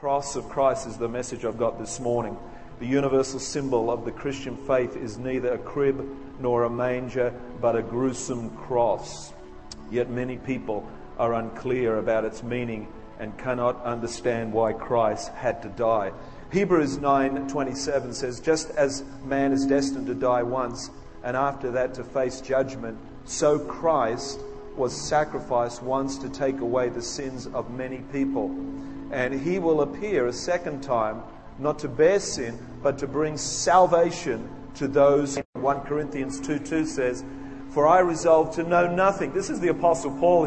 Cross of Christ is the message I've got this morning. The universal symbol of the Christian faith is neither a crib nor a manger, but a gruesome cross. Yet many people are unclear about its meaning and cannot understand why Christ had to die. Hebrews 9:27 says, "Just as man is destined to die once, and after that to face judgment, so Christ was sacrificed once to take away the sins of many people. And he will appear a second time, not to bear sin, but to bring salvation to those." 1 Corinthians 2:2 says, "For I resolved to know nothing." This is the Apostle Paul.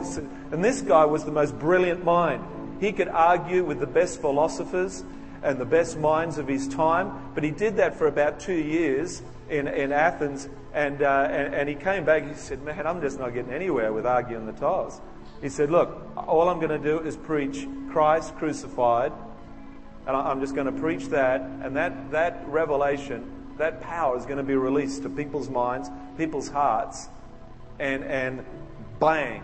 And this guy was the most brilliant mind. He could argue with the best philosophers and the best minds of his time. But he did that for about 2 years in Athens. And he came back and he said, "Man, I'm just not getting anywhere with arguing the tiles." He said, "Look, all I'm going to do is preach Christ crucified. And I'm just going to preach that. And that revelation, that power is going to be released to people's minds, people's hearts. And bang,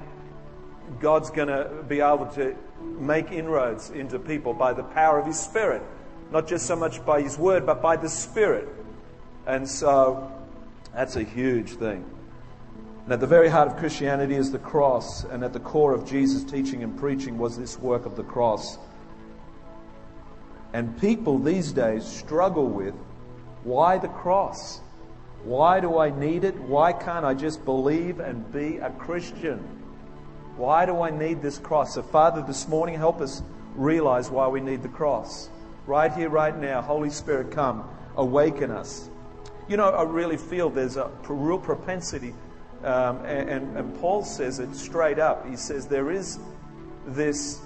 God's going to be able to make inroads into people by the power of His Spirit. Not just so much by His Word, but by the Spirit." And so that's a huge thing. And at the very heart of Christianity is the cross. And at the core of Jesus' teaching and preaching was this work of the cross. And people these days struggle with, why the cross? Why do I need it? Why can't I just believe and be a Christian? Why do I need this cross? So Father, this morning, help us realize why we need the cross. Right here, right now, Holy Spirit, come, awaken us. You know, I really feel there's a real propensity, and Paul says it straight up. He says there is this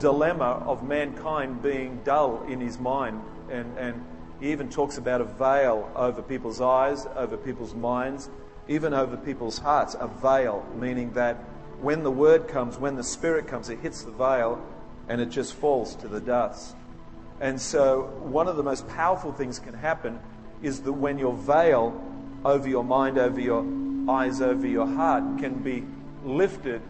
dilemma of mankind being dull in his mind, and he even talks about a veil over people's eyes, over people's minds, even over people's hearts. A veil, meaning that when the Word comes, when the Spirit comes, it hits the veil and it just falls to the dust. And so one of the most powerful things can happen is that when your veil over your mind, over your eyes, over your heart can be lifted,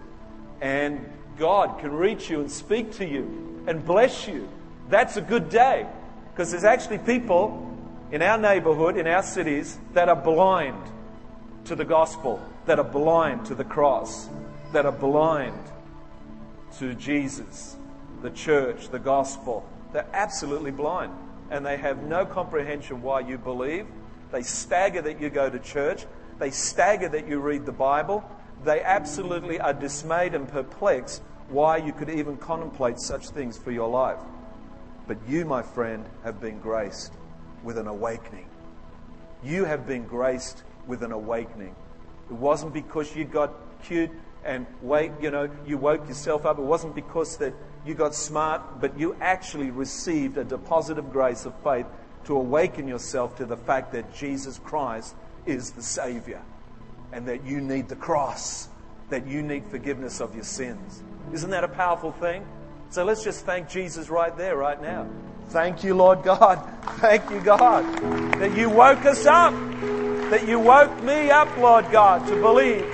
and God can reach you and speak to you and bless you. That's a good day, because there's actually people in our neighborhood, in our cities, that are blind to the gospel, that are blind to the cross, that are blind to Jesus, the church, the gospel. They're absolutely blind, and they have no comprehension why you believe. They stagger that you go to church. They stagger that you read the Bible. They absolutely are dismayed and perplexed why you could even contemplate such things for your life. But you, my friend, have been graced with an awakening. You have been graced with an awakening. It wasn't because you got cute and you woke yourself up. It wasn't because that you got smart, but you actually received a deposit of grace of faith to awaken yourself to the fact that Jesus Christ is the Savior. And that you need the cross, that you need forgiveness of your sins. Isn't that a powerful thing? So let's just thank Jesus right there, right now. Thank you, Lord God. Thank you, God, that you woke us up, that you woke me up, Lord God, to believe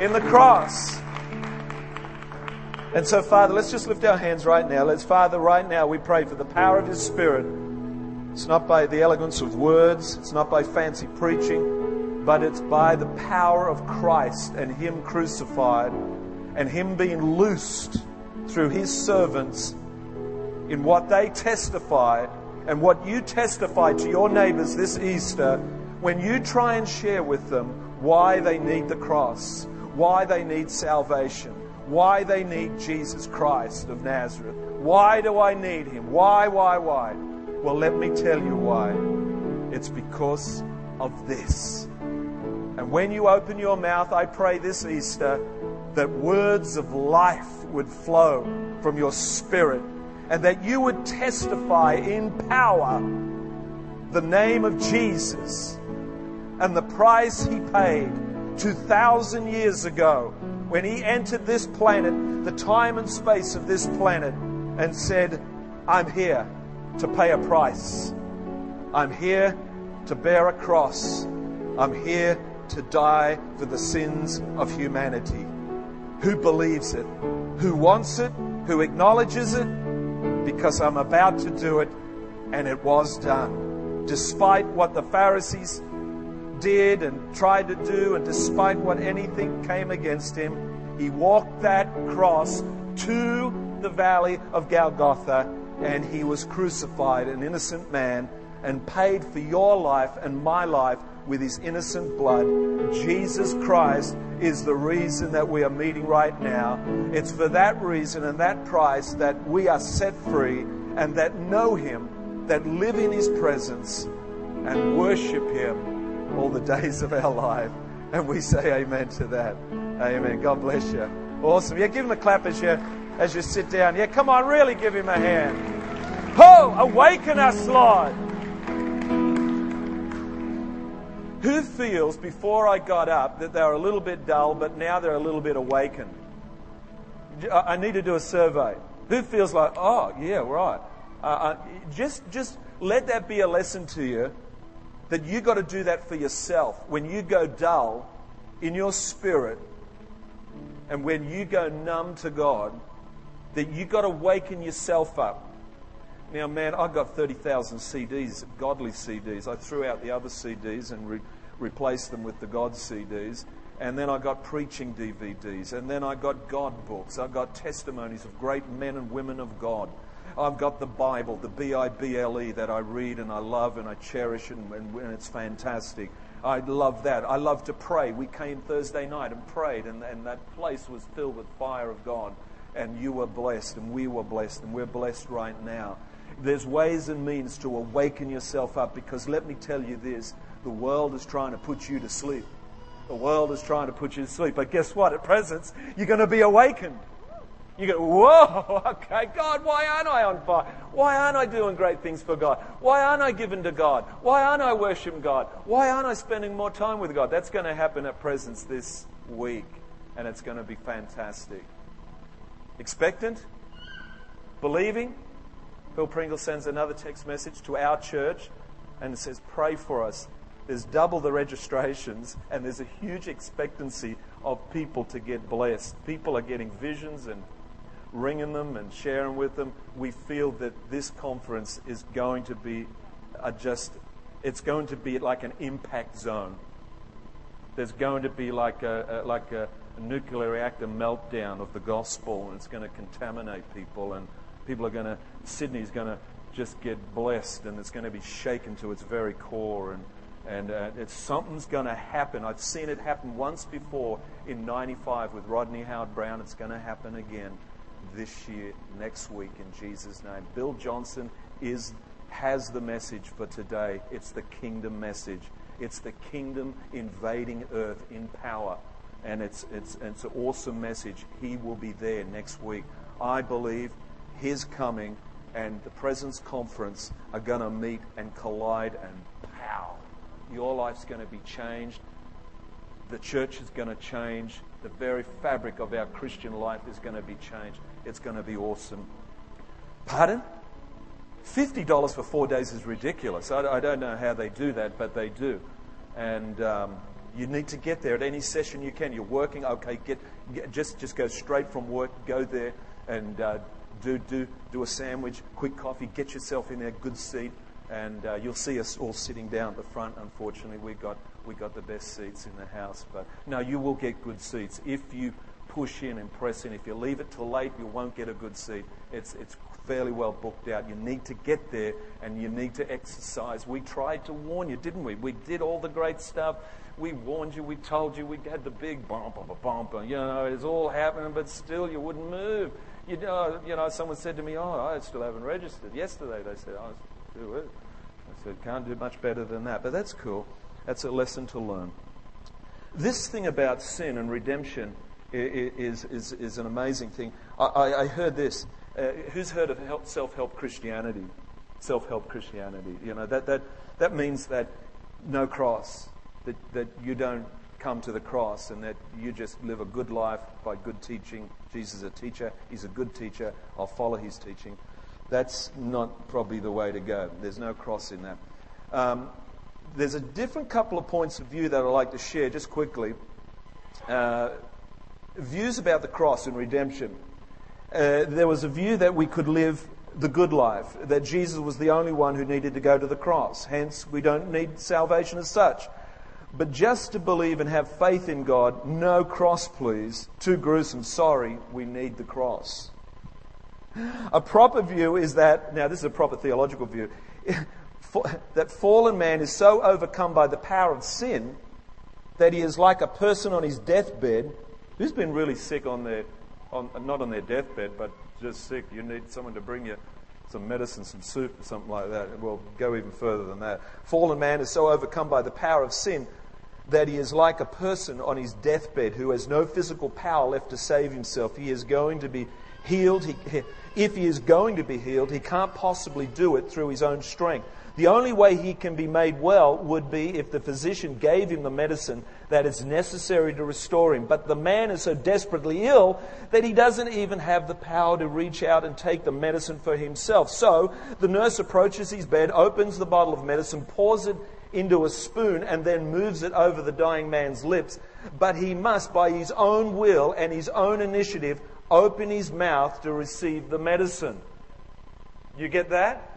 in the cross. And so, Father, let's just lift our hands right now. Father, right now we pray for the power of His Spirit. It's not by the elegance of words. It's not by fancy preaching. But it's by the power of Christ and Him crucified and Him being loosed through His servants in what they testify and what you testify to your neighbors this Easter when you try and share with them why they need the cross, why they need salvation, why they need Jesus Christ of Nazareth. Why do I need Him? Why? Well, let me tell you why. It's because of this. And when you open your mouth, I pray this Easter that words of life would flow from your spirit and that you would testify in power the name of Jesus and the price He paid 2,000 years ago when He entered this planet, the time and space of this planet, and said, "I'm here to pay a price. I'm here to bear a cross. I'm here to die for the sins of humanity." Who believes it? Who wants it? Who acknowledges it? because I'm about to do it, and it was done. Despite what the Pharisees did and tried to do, and despite what anything came against him, he walked that cross to the valley of Golgotha, and he was crucified, an innocent man, and paid for your life and my life with his innocent blood. Jesus Christ is the reason that we are meeting right now. It's for that reason and that price that we are set free, and that know him, that live in his presence and worship him all the days of our life. And we say amen to that. Amen. God bless you. Awesome. Yeah, give him a clap as you sit down. Yeah, come on, really give him a hand. Oh, awaken us, Lord. Who feels, before I got up, that they were a little bit dull, but now they're a little bit awakened? I need to do a survey. Who feels like, oh, yeah, right. Just let that be a lesson to you, that you got to do that for yourself. When you go dull in your spirit, and when you go numb to God, that you got to waken yourself up. Now, man, I got 30,000 CDs, godly CDs. I threw out the other CDs and replaced them with the God CDs. And then I got preaching DVDs. And then I got God books. I got testimonies of great men and women of God. I've got the Bible, the Bible, that I read and I love and I cherish, and it's fantastic. I love that. I love to pray. We came Thursday night and prayed, and that place was filled with fire of God. And you were blessed, and we were blessed, and we're blessed right now. There's ways and means to awaken yourself up, because let me tell you this, the world is trying to put you to sleep. The world is trying to put you to sleep. But guess what? At presence, you're going to be awakened. You go, whoa, okay, God, why aren't I on fire? Why aren't I doing great things for God? Why aren't I giving to God? Why aren't I worshiping God? Why aren't I spending more time with God? That's going to happen at presence this week, and it's going to be fantastic. Expectant? Believing? Bill Pringle sends another text message to our church, and it says, pray for us. There's double the registrations, and there's a huge expectancy of people to get blessed. People are getting visions and ringing them and sharing with them. We feel that this conference is going to be it's going to be like an impact zone. There's going to be like a nuclear reactor meltdown of the gospel, and it's going to contaminate people, and people are going to, Sydney's going to just get blessed, and it's going to be shaken to its very core, and it's, something's going to happen. I've seen it happen once before in 95 with Rodney Howard Brown. It's going to happen again this year, next week, in Jesus' name. Bill Johnson has the message for today. It's the kingdom message. It's the kingdom invading earth in power. And it's an awesome message. He will be there next week. I believe his coming and the Presence Conference are going to meet and collide, and pow! Your life's going to be changed. The church is going to change. The very fabric of our Christian life is going to be changed. It's going to be awesome. Pardon? $50 for 4 days is ridiculous. I don't know how they do that, but they do. And you need to get there at any session you can. You're working, okay, just go straight from work, go there and do a sandwich, quick coffee, get yourself in there, good seat, and you'll see us all sitting down at the front. Unfortunately, we got the best seats in the house, but no, you will get good seats if you push in and press in. If you leave it till late, you won't get a good seat. It's fairly well booked out. You need to get there, and you need to exercise. We tried to warn you, didn't we? We did all the great stuff. We warned you, we told you, we had the big bump, bump, bump, you know, it's all happening, but still you wouldn't move. You know, someone said to me, I still haven't registered. Yesterday they said, do it. I said, can't do much better than that, but that's cool. That's a lesson to learn. This thing about sin and redemption is an amazing thing. I heard this. Who's heard of self-help Christianity? Self-help Christianity. You know, that means that no cross, that you don't come to the cross, and that you just live a good life by good teaching. Jesus is a teacher. He's a good teacher. I'll follow his teaching. That's not probably the way to go. There's no cross in that. There's a different couple of points of view that I'd like to share just quickly. Views about the cross and redemption. There was a view that we could live the good life, that Jesus was the only one who needed to go to the cross. Hence, we don't need salvation as such. But just to believe and have faith in God, no cross please, too gruesome, sorry, we need the cross. A proper view is that, now this is a proper theological view, that fallen man is so overcome by the power of sin that he is like a person on his deathbed who's been really sick not on their deathbed, but just sick. You need someone to bring you some medicine, some soup or something like that. We'll go even further than that. Fallen man is so overcome by the power of sin that he is like a person on his deathbed who has no physical power left to save himself. He is going to be healed. If he is going to be healed, he can't possibly do it through his own strength. The only way he can be made well would be if the physician gave him the medicine that is necessary to restore him. But the man is so desperately ill that he doesn't even have the power to reach out and take the medicine for himself. So the nurse approaches his bed, opens the bottle of medicine, pours it into a spoon, and then moves it over the dying man's lips. But he must, by his own will and his own initiative, open his mouth to receive the medicine. You get that?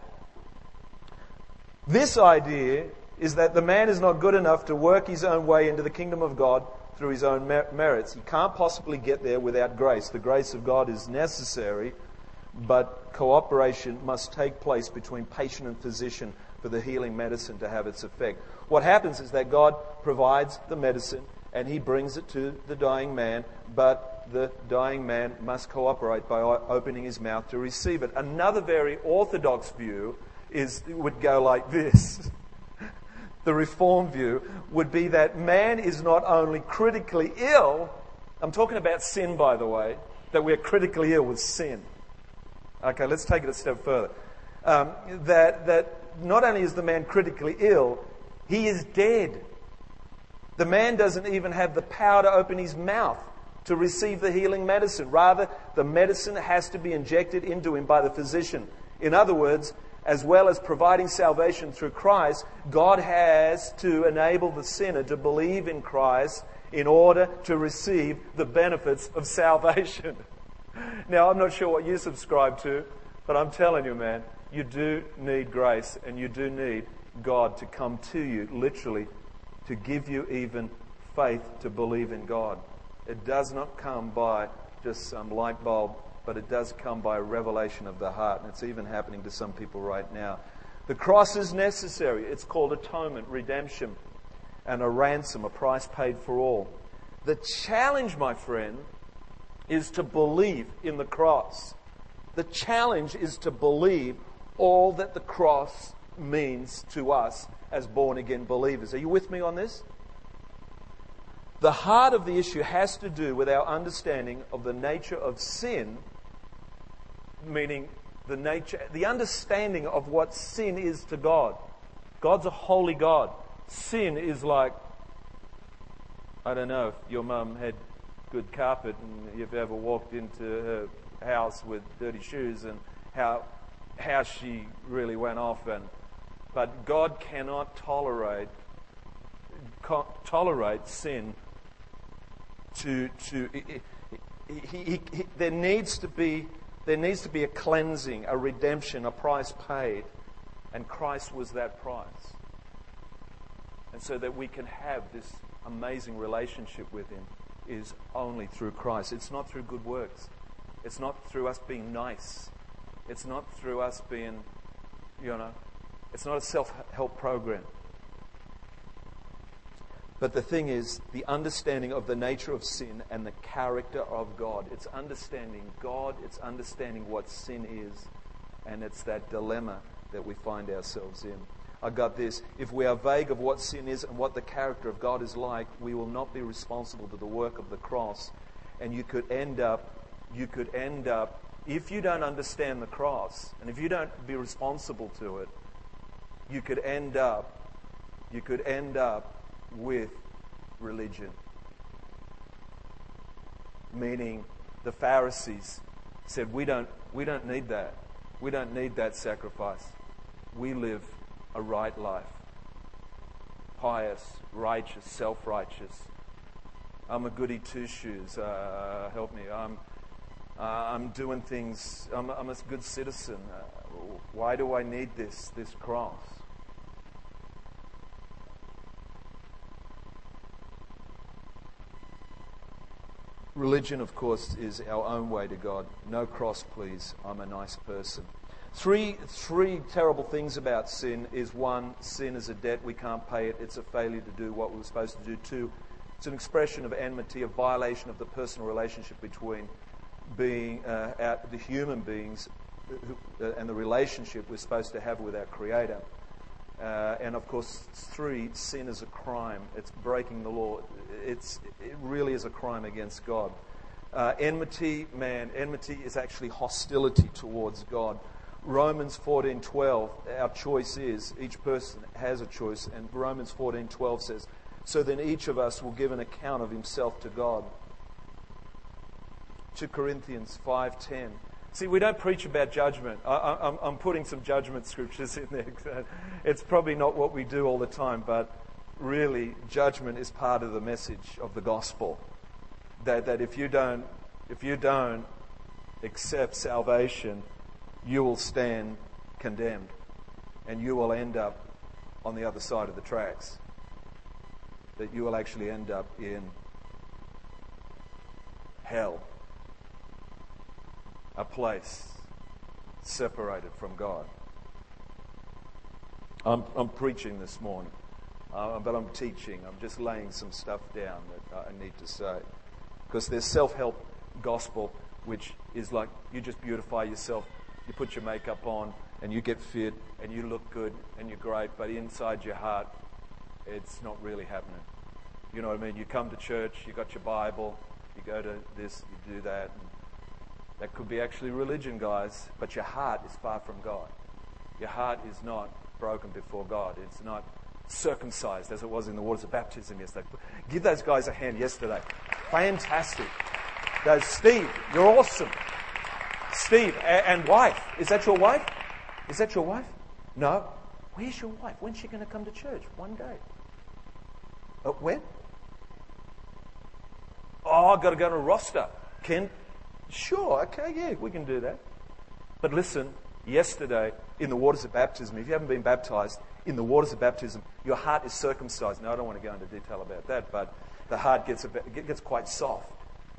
This idea is that the man is not good enough to work his own way into the kingdom of God through his own merits. He can't possibly get there without grace. The grace of God is necessary, but cooperation must take place between patient and physician for the healing medicine to have its effect. What happens is that God provides the medicine and he brings it to the dying man, but the dying man must cooperate by opening his mouth to receive it. Another very orthodox view would go like this. The reform view would be that man is not only critically ill, I'm talking about sin, by the way, that we're critically ill with sin. Okay, let's take it a step further. That not only is the man critically ill, he is dead. The man doesn't even have the power to open his mouth to receive the healing medicine. Rather, the medicine has to be injected into him by the physician. In other words, as well as providing salvation through Christ, God has to enable the sinner to believe in Christ in order to receive the benefits of salvation. Now, I'm not sure what you subscribe to, but I'm telling you, man, you do need grace and you do need God to come to you, literally, to give you even faith to believe in God. It does not come by just some light bulb, but it does come by a revelation of the heart, and it's even happening to some people right now. The cross is necessary. It's called atonement, redemption, and a ransom, a price paid for all. The challenge, my friend, is to believe in the cross. The challenge is to believe all that the cross means to us as born-again believers. Are you with me on this? The heart of the issue has to do with our understanding of the nature of sin, meaning the understanding of what sin is to God. God's a holy God. Sin is like, I don't know, if your mum had good carpet and you've ever walked into her house with dirty shoes and how she really went off. But God cannot tolerate sin. There needs to be a cleansing, a redemption, a price paid, and Christ was that price. And so that we can have this amazing relationship with him is only through Christ. It's not through good works. It's not through us being nice. It's not through us being, it's not a self-help program. But the thing is, the understanding of the nature of sin and the character of God. It's understanding God, it's understanding what sin is, and it's that dilemma that we find ourselves in. I got this. If we are vague of what sin is and what the character of God is like, we will not be responsible to the work of the cross. And you could end up, if you don't understand the cross, and if you don't be responsible to it, you could end up with religion. Meaning the Pharisees said, we don't need that. We don't need that sacrifice. We live a right life. Pious, righteous, self-righteous. I'm a goody two-shoes. Help me. I'm I'm doing things, I'm a good citizen. Why do I need this cross? Religion, of course, is our own way to God. No cross, please. I'm a nice person. Three terrible things about sin is, one, sin is a debt. We can't pay it. It's a failure to do what we were supposed to do. Two, it's an expression of enmity, a violation of the personal relationship between the human beings and the relationship we're supposed to have with our Creator. And of course, three, sin is a crime. It's breaking the law. It really is a crime against God. Enmity is actually hostility towards God. Romans 14:12, our choice is, each person has a choice, and Romans 14:12 says, so then each of us will give an account of himself to God. 2 Corinthians 5:10. See, we don't preach about judgment. I'm putting some judgment scriptures in there. It's probably not what we do all the time, but really, judgment is part of the message of the gospel. That if you don't accept salvation, you will stand condemned, and you will end up on the other side of the tracks. That you will actually end up in hell. A place separated from God. I'm preaching this morning, but I'm teaching. I'm just laying some stuff down that I need to say. Because there's self-help gospel, which is like you just beautify yourself, you put your makeup on, and you get fit, and you look good, and you're great, but inside your heart, it's not really happening. You know what I mean? You come to church, you got your Bible, you go to this, you do that. That could be actually religion, guys, but your heart is far from God. Your heart is not broken before God. It's not circumcised as it was in the waters of baptism yesterday. Give those guys a hand yesterday. Fantastic. Those, Steve, you're awesome. Steve, and wife. Is that your wife? Is that your wife? No. Where's your wife? When's she going to come to church? One day. When? Oh, I've got to go to Roster. Ken? Sure, okay, yeah, we can do that. But listen, yesterday, in the waters of baptism, if you haven't been baptized, in the waters of baptism, your heart is circumcised. Now, I don't want to go into detail about that, but the heart gets quite soft,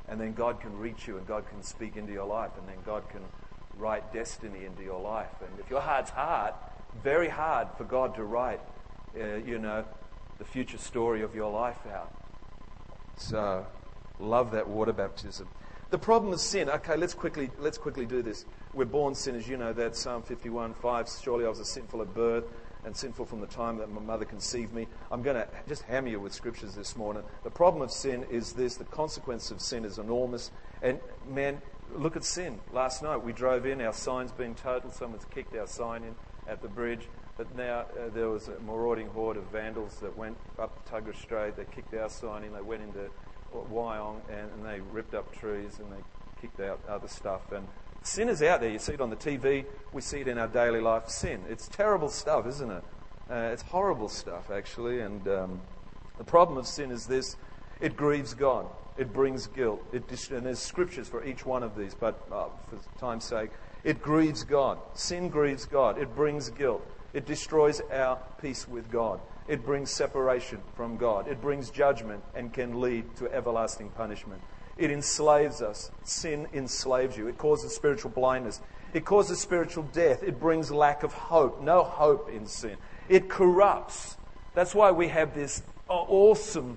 and then God can reach you, and God can speak into your life, and then God can write destiny into your life. And if your heart's hard, very hard for God to write, the future story of your life out. So, love that water baptism. The problem of sin. Okay, let's quickly do this. We're born sinners. You know that Psalm 51:5. Surely I was a sinful at birth, and sinful from the time that my mother conceived me. I'm going to just hammer you with scriptures this morning. The problem of sin is this. The consequence of sin is enormous. And man, look at sin. Last night we drove in. Our sign's been totaled. Someone's kicked our sign in at the bridge. But now there was a marauding horde of vandals that went up Tugger Strait. They kicked our sign in. They went into Wyong, and they ripped up trees and they kicked out other stuff. And sin is out there. You see it on the TV. We see it in our daily life. Sin. It's terrible stuff, isn't it? It's horrible stuff, actually. And the problem of sin is this. It grieves God. It brings guilt. And there's scriptures for each one of these, but for time's sake, it grieves God. Sin grieves God. It brings guilt. It destroys our peace with God. It brings separation from God. It brings judgment and can lead to everlasting punishment. It enslaves us. Sin enslaves you. It causes spiritual blindness. It causes spiritual death. It brings lack of hope. No hope in sin. It corrupts. That's why we have this awesome,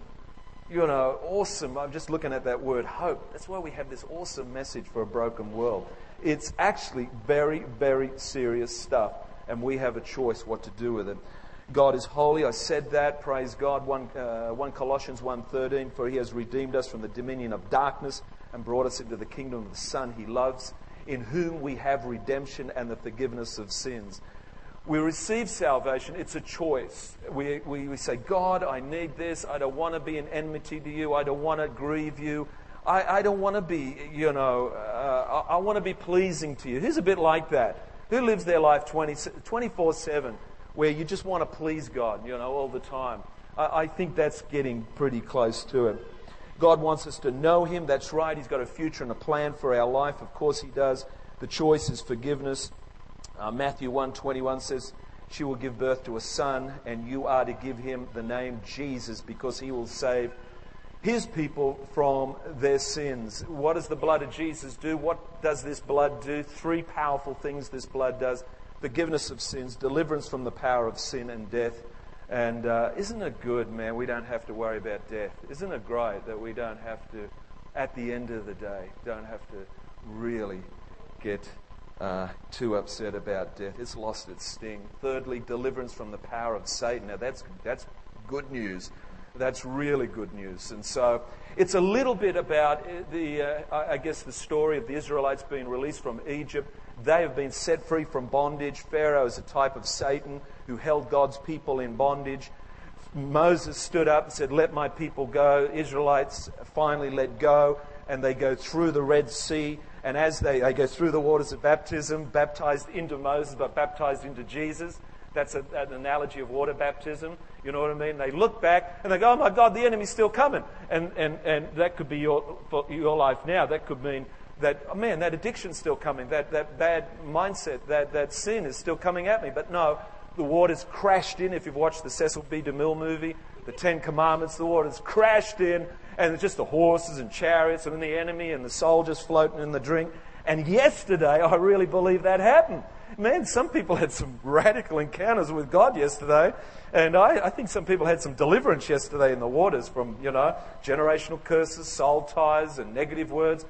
I'm just looking at that word, hope. That's why we have this awesome message for a broken world. It's actually very, very serious stuff, and we have a choice what to do with it. God is holy. I said that. Praise God. 1 Colossians 1:13, for he has redeemed us from the dominion of darkness and brought us into the kingdom of the Son he loves, in whom we have redemption and the forgiveness of sins. We receive salvation. It's a choice. We say, God, I need this. I don't want to be in enmity to you. I don't want to grieve you. I don't want to be, I want to be pleasing to you. Who's a bit like that? Who lives their life 24/7? Where you just want to please God, all the time. I think that's getting pretty close to it. God wants us to know Him. That's right. He's got a future and a plan for our life. Of course He does. The choice is forgiveness. Matthew 1:21 says, "She will give birth to a son, and you are to give him the name Jesus, because he will save His people from their sins." What does the blood of Jesus do? What does this blood do? Three powerful things this blood does. Forgiveness of sins, deliverance from the power of sin and death. And isn't it good, man, we don't have to worry about death? Isn't it great that we don't have to, at the end of the day, don't have to really get too upset about death? It's lost its sting. Thirdly, deliverance from the power of Satan. Now that's good news. That's really good news. And so it's a little bit about the story of the Israelites being released from Egypt. They have been set free from bondage. Pharaoh is a type of Satan who held God's people in bondage. Moses stood up and said, "Let my people go." Israelites finally let go, and they go through the Red Sea. And as they go through the waters of baptism, baptized into Moses, but baptized into Jesus. That's an analogy of water baptism. You know what I mean? They look back and they go, "Oh my God, the enemy's still coming." And that could be your life now. That could mean that, oh man, that addiction's still coming. That bad mindset, that sin is still coming at me. But no, the water's crashed in. If you've watched the Cecil B. DeMille movie, The Ten Commandments, the water's crashed in. And it's just the horses and chariots and the enemy and the soldiers floating in the drink. And yesterday, I really believe that happened. Man, some people had some radical encounters with God yesterday, and I think some people had some deliverance yesterday in the waters from, generational curses, soul ties, and negative words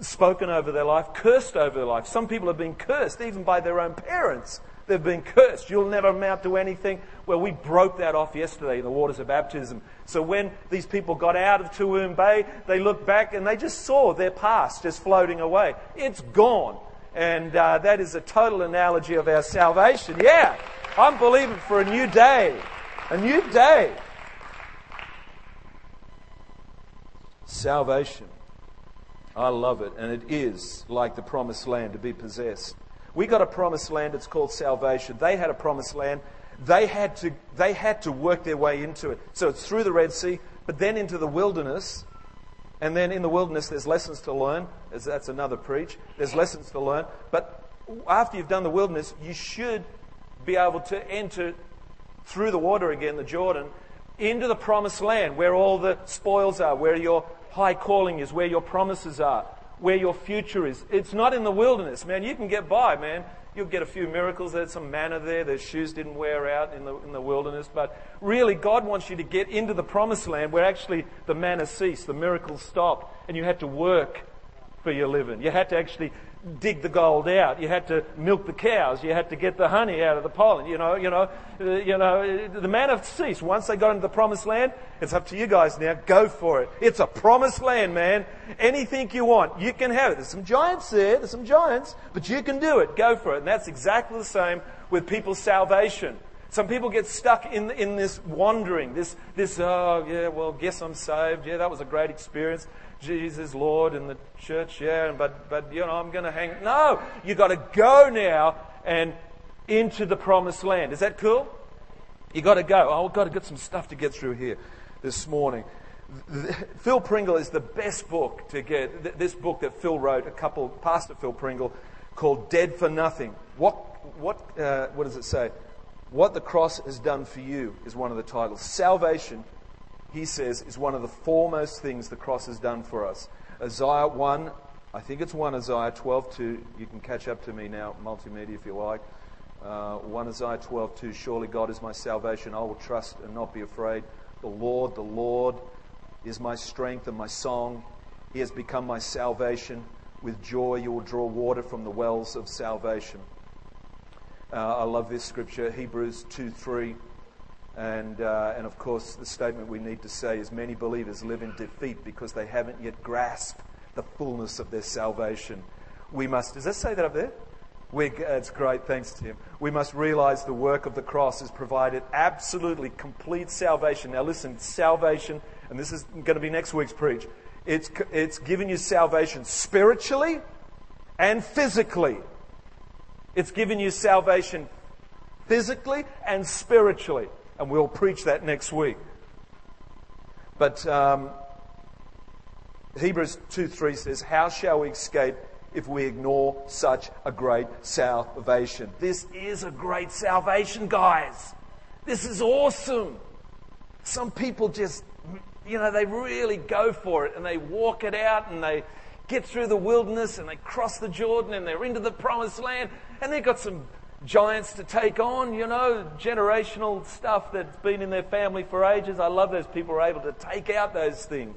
spoken over their life, cursed over their life. Some people have been cursed, even by their own parents. They've been cursed. "You'll never amount to anything." Well, we broke that off yesterday in the waters of baptism. So when these people got out of Tulum Bay, they looked back and they just saw their past just floating away. It's gone. And that is a total analogy of our salvation. Yeah, I'm believing for a new day. A new day. Salvation. I love it. And it is like the promised land to be possessed. We got a promised land. It's called salvation. They had a promised land. They had to work their way into it. So it's through the Red Sea, but then into the wilderness. And then in the wilderness, there's lessons to learn. That's another preach. There's lessons to learn. But after you've done the wilderness, you should be able to enter through the water again, the Jordan, into the promised land where all the spoils are, where your high calling is, where your promises are, where your future is. It's not in the wilderness, man. You can get by, man. You'll get a few miracles. There's some manna there. Their shoes didn't wear out in the wilderness. But really, God wants you to get into the promised land where actually the manna ceased, the miracles stopped, and you had to work for your living. You had to actually dig the gold out. You had to milk the cows. You had to get the honey out of the pollen. The manna ceased. Once they got into the promised land, it's up to you guys now. Go for it. It's a promised land, man. Anything you want, you can have it. There's some giants there. There's some giants, but you can do it. Go for it. And that's exactly the same with people's salvation. Some people get stuck in this wandering, this oh yeah, well, guess I'm saved. Yeah, that was a great experience. Jesus, Lord, and the church, yeah, but I'm going to hang. No, you got to go now and into the promised land. Is that cool? You got to go. Oh, I've got to get some stuff to get through here this morning. Phil Pringle is the best book to get. This book that Phil wrote, Pastor Phil Pringle, called "Dead for Nothing." What does it say? What the cross has done for you is one of the titles. Salvation, he says, is one of the foremost things the cross has done for us. Isaiah 1, I think it's 1 Isaiah 12:2. You can catch up to me now, multimedia, if you like. 1 Isaiah 12:2. "Surely God is my salvation. I will trust and not be afraid. The Lord is my strength and my song. He has become my salvation. With joy you will draw water from the wells of salvation." I love this scripture, Hebrews 2:3. And of course, the statement we need to say is, "Many believers live in defeat because they haven't yet grasped the fullness of their salvation." We must, does that say that up there? It's great, thanks Tim. We must realize the work of the cross has provided absolutely complete salvation. Now listen, salvation, and this is going to be next week's preach, it's given you salvation spiritually and physically. It's given you salvation physically and spiritually. And we'll preach that next week. But Hebrews 2:3 says, "How shall we escape if we ignore such a great salvation?" This is a great salvation, guys. This is awesome. Some people just, they really go for it and they walk it out and they get through the wilderness and they cross the Jordan and they're into the promised land and they've got some giants to take on, generational stuff that's been in their family for ages. I love those people who are able to take out those things.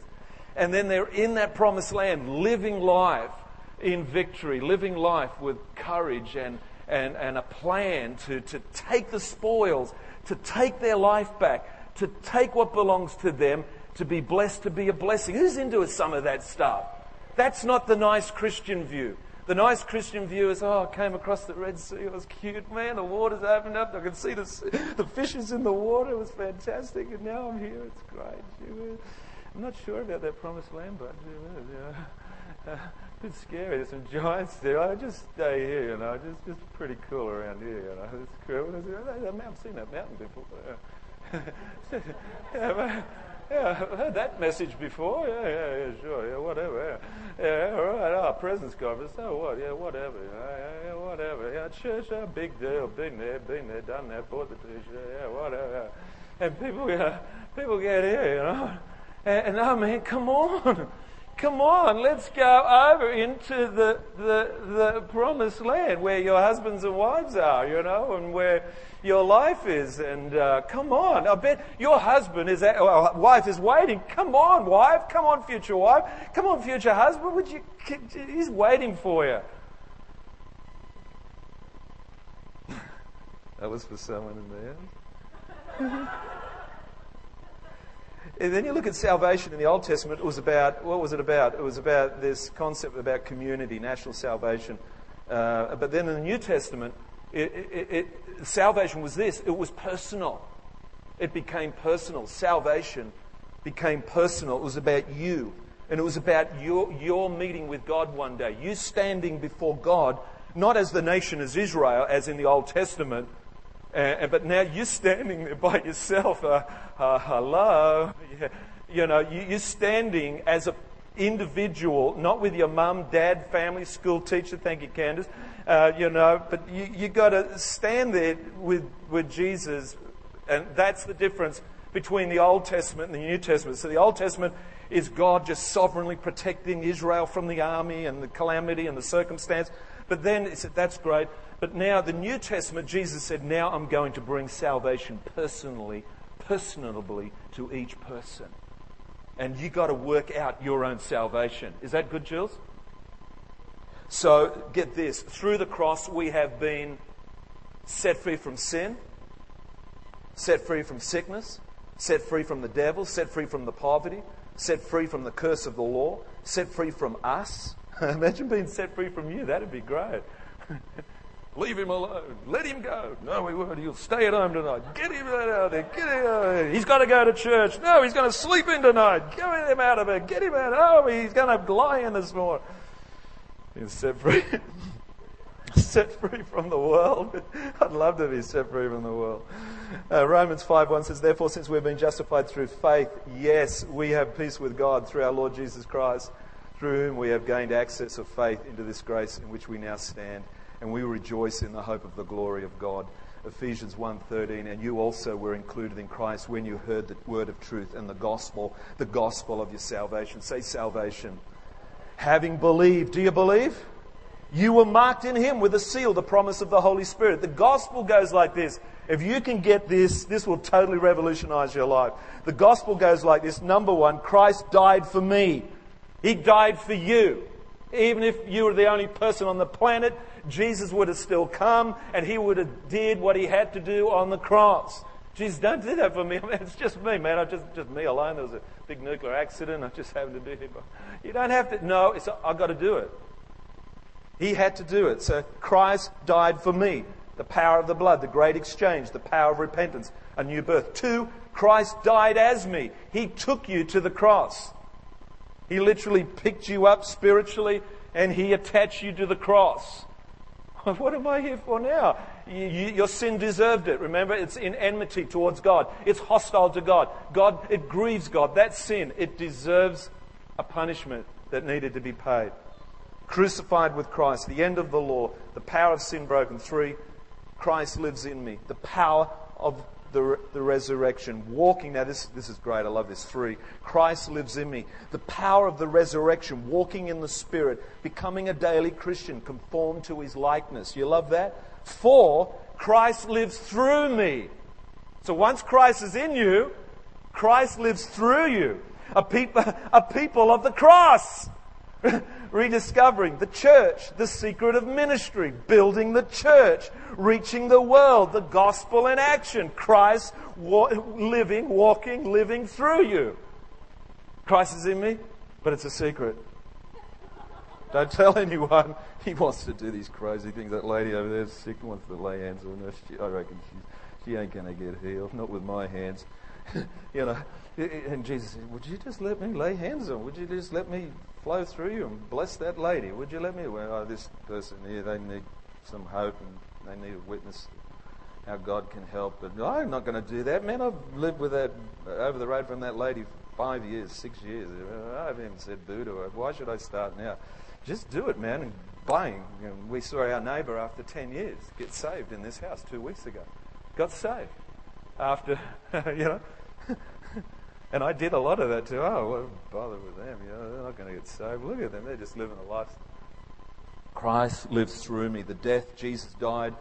And then they're in that promised land, living life in victory, living life with courage and a plan to take the spoils, to take their life back, to take what belongs to them, to be blessed, to be a blessing. Who's into some of that stuff? That's not the nice Christian view. The nice Christian view is, I came across the Red Sea, it was cute, man, the waters opened up, I could see the fishes in the water, it was fantastic, and now I'm here, it's great. I'm not sure about that promised land, but a bit scary, there's some giants there, I just stay here, just pretty cool around here, it's cool. I've seen that mountain before. Yeah, I've heard that message before. Yeah, sure, yeah, whatever. Yeah, all right, presence conference, so what? Yeah, whatever. Yeah, whatever. Yeah, church, big deal. Been there, done that, bought the t-shirt. Yeah, whatever. And people get here, And oh man, come on, let's go over into the promised land where your husbands and wives are, and where your life is. And come on, I bet your husband wife is waiting. Come on, wife. Come on, future wife. Come on, future husband. He's waiting for you. That was for someone in there. And then you look at salvation in the Old Testament, it was about this concept about community, national salvation. But then in the New Testament, salvation was this, it was personal. It became personal. Salvation became personal. It was about you. And it was about your meeting with God one day. You standing before God, not as the nation as Israel, as in the Old Testament, but now you're standing there by yourself. Hello. Yeah. You're standing as an individual, not with your mum, dad, family, school teacher. Thank you, Candace. But you got to stand there with Jesus. And that's the difference between the Old Testament and the New Testament. So the Old Testament is God just sovereignly protecting Israel from the army and the calamity and the circumstance. But then he said, that's great. But now the New Testament, Jesus said, now I'm going to bring salvation personally to each person. And you got to work out your own salvation. Is that good, Jules? So get this. Through the cross, we have been set free from sin, set free from sickness, set free from the devil, set free from the poverty, set free from the curse of the law, set free from us. Imagine being set free from you. That'd be great. Leave him alone. Let him go. No, we won't. He'll stay at home tonight. Get him out of there. Get him out of there. He's got to go to church. No, he's going to sleep in tonight. Get him out of there. Get him out. Oh, he's going to lie in this morning. He's set free. Set free from the world. I'd love to be set free from the world. Romans 5:1 says, "Therefore, since we've been justified through faith, yes, we have peace with God through our Lord Jesus Christ, through whom we have gained access of faith into this grace in which we now stand. And we rejoice in the hope of the glory of God." Ephesians 1:13, "And you also were included in Christ when you heard the word of truth and the gospel of your salvation." Say salvation. "Having believed," do you believe? "You were marked in him with a seal, the promise of the Holy Spirit." The gospel goes like this. If you can get this, this will totally revolutionize your life. The gospel goes like this. Number one, Christ died for me. He died for you. Even if you were the only person on the planet, Jesus would have still come and he would have did what he had to do on the cross. Jesus, don't do that for me. It's just me, man. I'm just me alone. There was a big nuclear accident. I just happened to do it. You don't have to. No, I've got to do it. He had to do it. So Christ died for me. The power of the blood, the great exchange, the power of repentance, a new birth. Two, Christ died as me. He took you to the cross. He literally picked you up spiritually and he attached you to the cross. What am I here for now? Your sin deserved it. Remember, it's in enmity towards God. It's hostile to God. It grieves God. That sin, it deserves a punishment that needed to be paid. Crucified with Christ, the end of the law, the power of sin broken. 3, Christ lives in me, the power of the resurrection. Walking, now this is great, I love this. 3, Christ lives in me, the power of the resurrection, walking in the Spirit, becoming a daily Christian, conformed to His likeness. You love that? 4, Christ lives through me. So once Christ is in you, Christ lives through you. A people of the cross. Rediscovering the church, the secret of ministry, building the church, reaching the world, the gospel in action, Christ living through you. Christ is in me, but it's a secret. Don't tell anyone. He wants to do these crazy things. That lady over there sick wants to lay hands on her. I reckon she ain't going to get healed, not with my hands. You know, and Jesus said, would you just let me lay hands on? Would you just let me flow through you and bless that lady? Would you let me? Well, this person here, they need some hope and they need a witness how God can help. But no, I'm not going to do that, man. I've lived with that over the road from that lady for 5 years, 6 years. I haven't even said boo to her. Why should I start now? Just do it, man. And bang, you know, we saw our neighbour after 10 years get saved in this house 2 weeks ago. Got saved after, you know. And I did a lot of that too. Oh, what bother with them? You know, they're not going to get saved. Look at them. They're just living a life. Christ lives through me. The death Jesus died,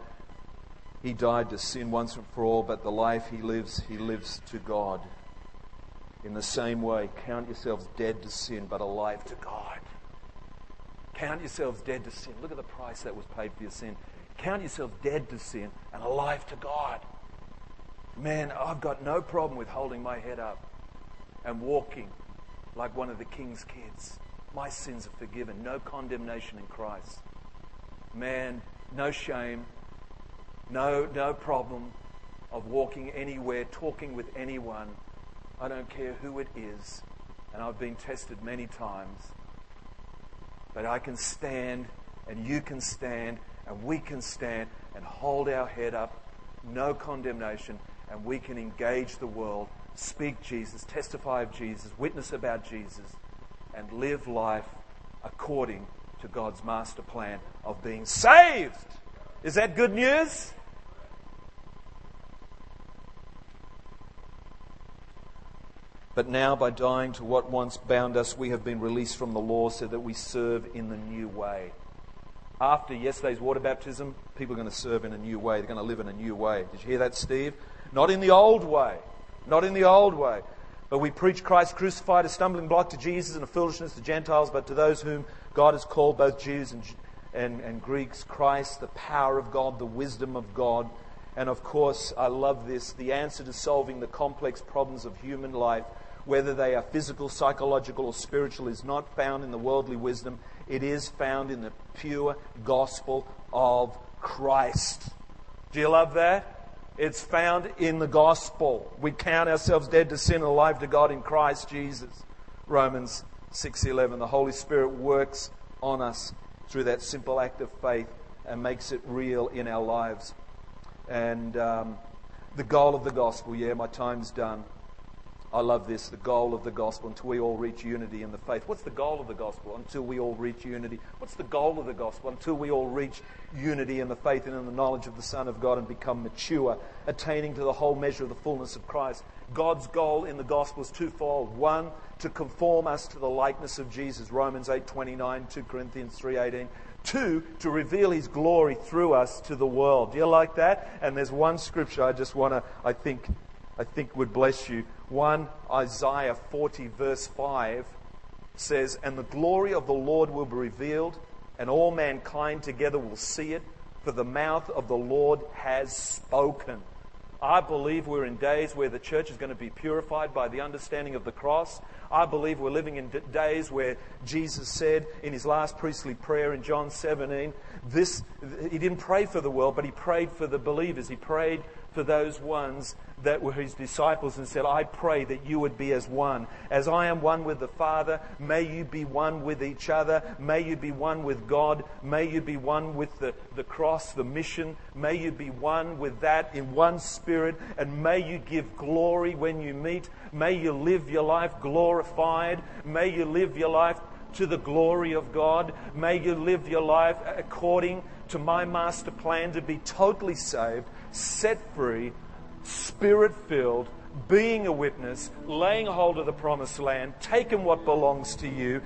He died to sin once and for all, but the life He lives to God. In the same way, count yourselves dead to sin, but alive to God. Count yourselves dead to sin. Look at the price that was paid for your sin. Count yourselves dead to sin and alive to God. Man, I've got no problem with holding my head up and walking like one of the king's kids. My sins are forgiven. No condemnation in Christ. Man, no shame. No problem of walking anywhere, talking with anyone. I don't care who it is. And I've been tested many times. But I can stand, and you can stand, and we can stand and hold our head up. No condemnation. And we can engage the world, speak Jesus, testify of Jesus, witness about Jesus, and live life according to God's master plan of being saved. Is that good news? But now, by dying to what once bound us, we have been released from the law so that we serve in the new way. After yesterday's water baptism, people are going to serve in a new way. They're going to live in a new way. Did you hear that, Steve? Not in the old way. Not in the old way. But we preach Christ crucified, a stumbling block to Jesus and a foolishness to Gentiles, but to those whom God has called, both Jews and Greeks, Christ, the power of God, the wisdom of God. And of course, I love this, the answer to solving the complex problems of human life, whether they are physical, psychological, or spiritual, is not found in the worldly wisdom. It is found in the pure gospel of Christ. Do you love that? It's found in the gospel. We count ourselves dead to sin and alive to God in Christ Jesus. Romans 6:11. The Holy Spirit works on us through that simple act of faith and makes it real in our lives. And the goal of the gospel. Yeah, my time's done. I love this. The goal of the gospel, until we all reach unity in the faith. What's the goal of the gospel? Until we all reach unity. What's the goal of the gospel? Until we all reach unity in the faith and in the knowledge of the Son of God and become mature, attaining to the whole measure of the fullness of Christ. God's goal in the gospel is twofold. One, to conform us to the likeness of Jesus. Romans 8:29, 2 Corinthians 3:18. 2, to reveal His glory through us to the world. Do you like that? And there's one scripture I just want to, I think would bless you. 1 Isaiah 40 verse 5 says, "And the glory of the Lord will be revealed, and all mankind together will see it, for the mouth of the Lord has spoken." I believe we're in days where the church is going to be purified by the understanding of the cross. I believe we're living in days where Jesus said in His last priestly prayer in John 17, this, He didn't pray for the world, but He prayed for the believers. He prayed for those ones that were His disciples and said, "I pray that you would be as one. As I am one with the Father, may you be one with each other. May you be one with God. May you be one with the cross, the mission. May you be one with that in one spirit. Spirit, and may you give glory when you meet. May you live your life glorified. May you live your life to the glory of God. May you live your life according to my master plan to be totally saved, set free, Spirit-filled, being a witness, laying hold of the promised land, taking what belongs to you,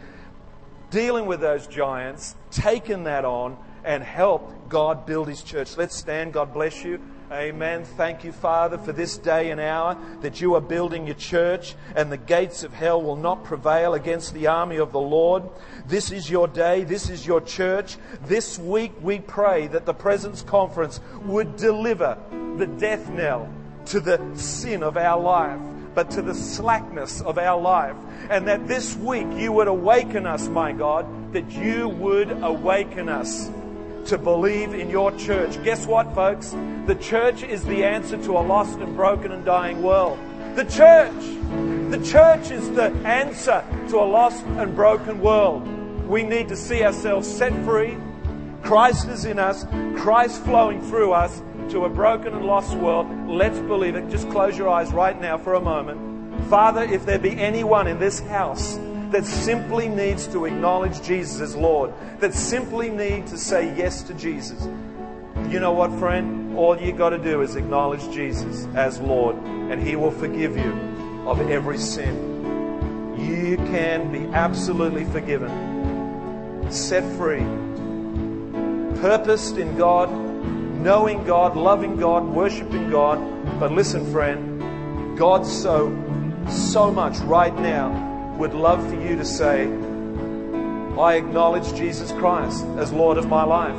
dealing with those giants, taking that on, and help God build His church. Let's stand. God bless you. Amen. Thank you, Father, for this day and hour that you are building your church, and the gates of hell will not prevail against the army of the Lord. This is your day. This is your church. This week we pray that the Presence Conference would deliver the death knell to the sin of our life, but to the slackness of our life. And that this week you would awaken us, my God, that you would awaken us to believe in your church. Guess what, folks? The church is the answer to a lost and broken and dying world. The church is the answer to a lost and broken world. We need to see ourselves set free. Christ is in us, Christ flowing through us to a broken and lost world. Let's believe it. Just close your eyes right now for a moment. Father, if there be anyone in this house that simply needs to acknowledge Jesus as Lord, that simply need to say yes to Jesus, you know what, friend? All you got to do is acknowledge Jesus as Lord, and He will forgive you of every sin. You can be absolutely forgiven, set free, purposed in God, knowing God, loving God, worshiping God. But listen, friend, God so much right now would love for you to say, I acknowledge Jesus Christ as Lord of my life.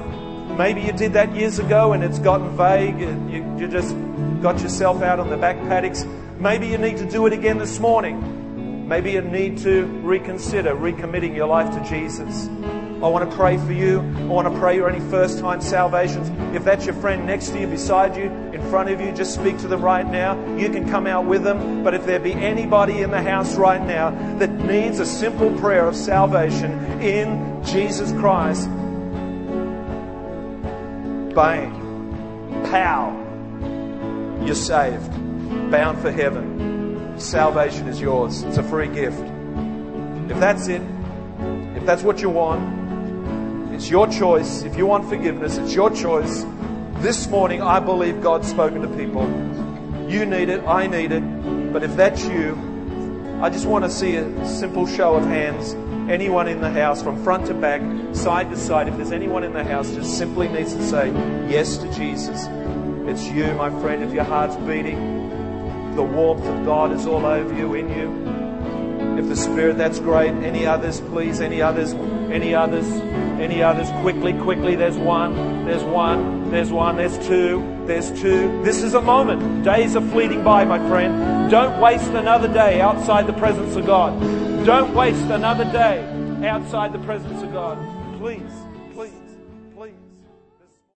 Maybe you did that years ago and it's gotten vague and you just got yourself out on the back paddocks. Maybe you need to do it again this morning. Maybe you need to reconsider recommitting your life to Jesus. I want to pray for you. I want to pray for any first-time salvations. If that's your friend next to you, beside you, in front of you, just speak to them right now. You can come out with them. But if there be anybody in the house right now that needs a simple prayer of salvation in Jesus Christ, bang, pow, you're saved, bound for heaven. Salvation is yours. It's a free gift. If that's it, if that's what you want, it's your choice. If you want forgiveness, it's your choice. This morning, I believe God's spoken to people. You need it. I need it. But if that's you, I just want to see a simple show of hands. Anyone in the house, from front to back, side to side, if there's anyone in the house just simply needs to say yes to Jesus. It's you, my friend. If your heart's beating, the warmth of God is all over you, in you. If the Spirit, that's great. Any others, please? Any others? Any others? Quickly, there's one, there's two. This is a moment. Days are fleeting by, my friend. Don't waste another day outside the presence of God. Don't waste another day outside the presence of God. Please.